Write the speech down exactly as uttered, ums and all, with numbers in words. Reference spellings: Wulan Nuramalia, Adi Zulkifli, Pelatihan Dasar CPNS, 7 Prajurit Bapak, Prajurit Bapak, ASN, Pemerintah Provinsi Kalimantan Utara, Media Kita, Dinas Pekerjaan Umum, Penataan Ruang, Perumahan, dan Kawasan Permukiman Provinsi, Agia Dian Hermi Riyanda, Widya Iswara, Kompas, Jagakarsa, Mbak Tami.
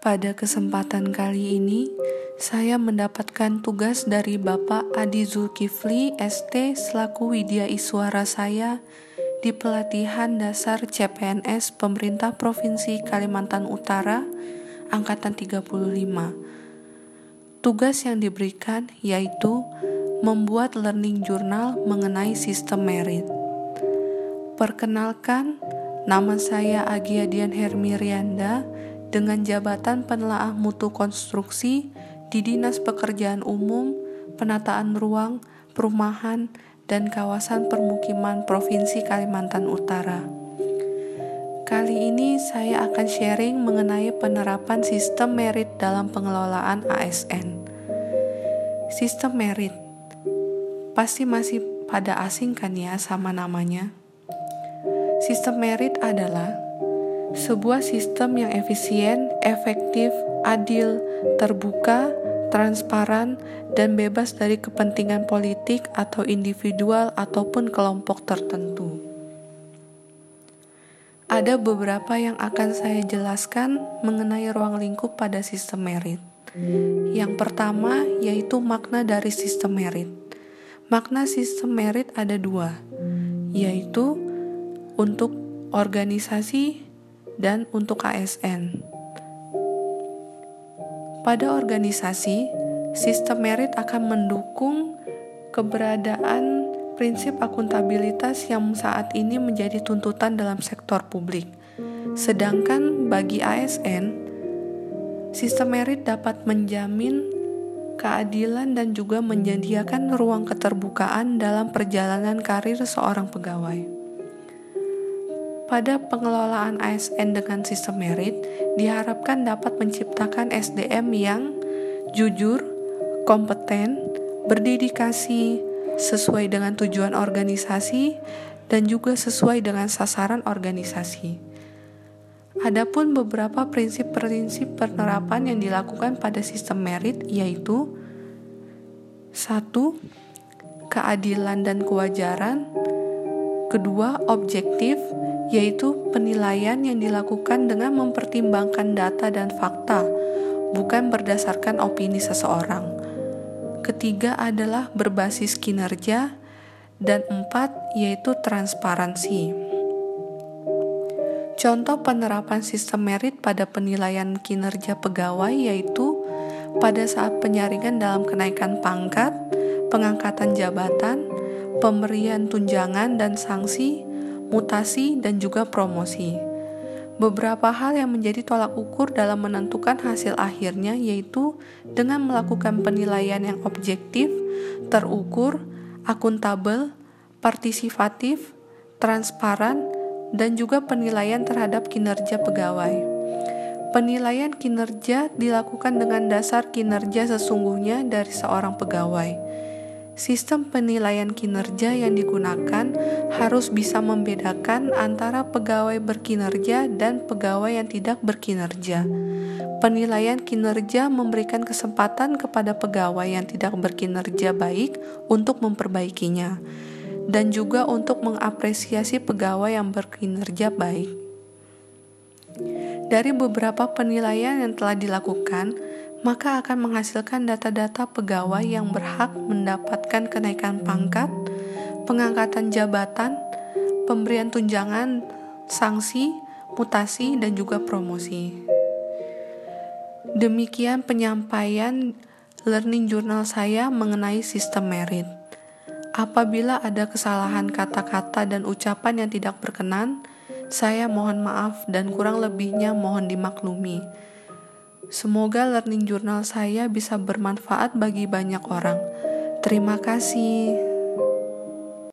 Pada kesempatan kali ini, saya mendapatkan tugas dari Bapak Adi Zulkifli, S T selaku Widya Iswara saya di Pelatihan Dasar C P N S Pemerintah Provinsi Kalimantan Utara, Angkatan tiga puluh lima. Tugas yang diberikan yaitu membuat learning journal mengenai sistem merit. Perkenalkan, nama saya Agia Dian Hermi Riyanda, dengan jabatan penelaah mutu konstruksi di Dinas Pekerjaan Umum, Penataan Ruang, Perumahan, dan Kawasan Permukiman Provinsi Kalimantan Utara. Kali ini saya akan sharing mengenai penerapan sistem merit dalam pengelolaan A S N. Sistem merit, pasti masih pada asing kan ya sama namanya? Sistem merit adalah sebuah sistem yang efisien, efektif, adil, terbuka, transparan, dan bebas dari kepentingan politik atau individual ataupun kelompok tertentu. Ada beberapa yang akan saya jelaskan mengenai ruang lingkup pada sistem merit. Yang pertama yaitu makna dari sistem merit. Makna sistem merit ada dua, yaitu untuk organisasi dan untuk A S N. Pada organisasi, sistem merit akan mendukung keberadaan prinsip akuntabilitas yang saat ini menjadi tuntutan dalam sektor publik. Sedangkan bagi A S N, sistem merit dapat menjamin keadilan dan juga menyediakan ruang keterbukaan dalam perjalanan karir seorang pegawai. Pada pengelolaan A S N dengan sistem merit, diharapkan dapat menciptakan S D M yang jujur, kompeten, berdedikasi, sesuai dengan tujuan organisasi, dan juga sesuai dengan sasaran organisasi. Adapun beberapa prinsip-prinsip penerapan yang dilakukan pada sistem merit yaitu satu. Keadilan dan kewajaran. Kedua, objektif, yaitu penilaian yang dilakukan dengan mempertimbangkan data dan fakta, bukan berdasarkan opini seseorang. Ketiga adalah berbasis kinerja, dan empat, yaitu transparansi. Contoh penerapan sistem merit pada penilaian kinerja pegawai yaitu pada saat penyaringan dalam kenaikan pangkat, pengangkatan jabatan, pemberian tunjangan dan sanksi, mutasi, dan juga promosi. Beberapa hal yang menjadi tolak ukur dalam menentukan hasil akhirnya yaitu dengan melakukan penilaian yang objektif, terukur, akuntabel, partisipatif, transparan, dan juga penilaian terhadap kinerja pegawai. Penilaian kinerja dilakukan dengan dasar kinerja sesungguhnya dari seorang pegawai. Sistem penilaian kinerja yang digunakan harus bisa membedakan antara pegawai berkinerja dan pegawai yang tidak berkinerja. Penilaian kinerja memberikan kesempatan kepada pegawai yang tidak berkinerja baik untuk memperbaikinya, dan juga untuk mengapresiasi pegawai yang berkinerja baik. Dari beberapa penilaian yang telah dilakukan, maka akan menghasilkan data-data pegawai yang berhak mendapatkan kenaikan pangkat, pengangkatan jabatan, pemberian tunjangan, sanksi, mutasi, dan juga promosi. Demikian penyampaian learning journal saya mengenai sistem merit. Apabila ada kesalahan kata-kata dan ucapan yang tidak berkenan, saya mohon maaf dan kurang lebihnya mohon dimaklumi. Semoga learning journal saya bisa bermanfaat bagi banyak orang. Terima kasih.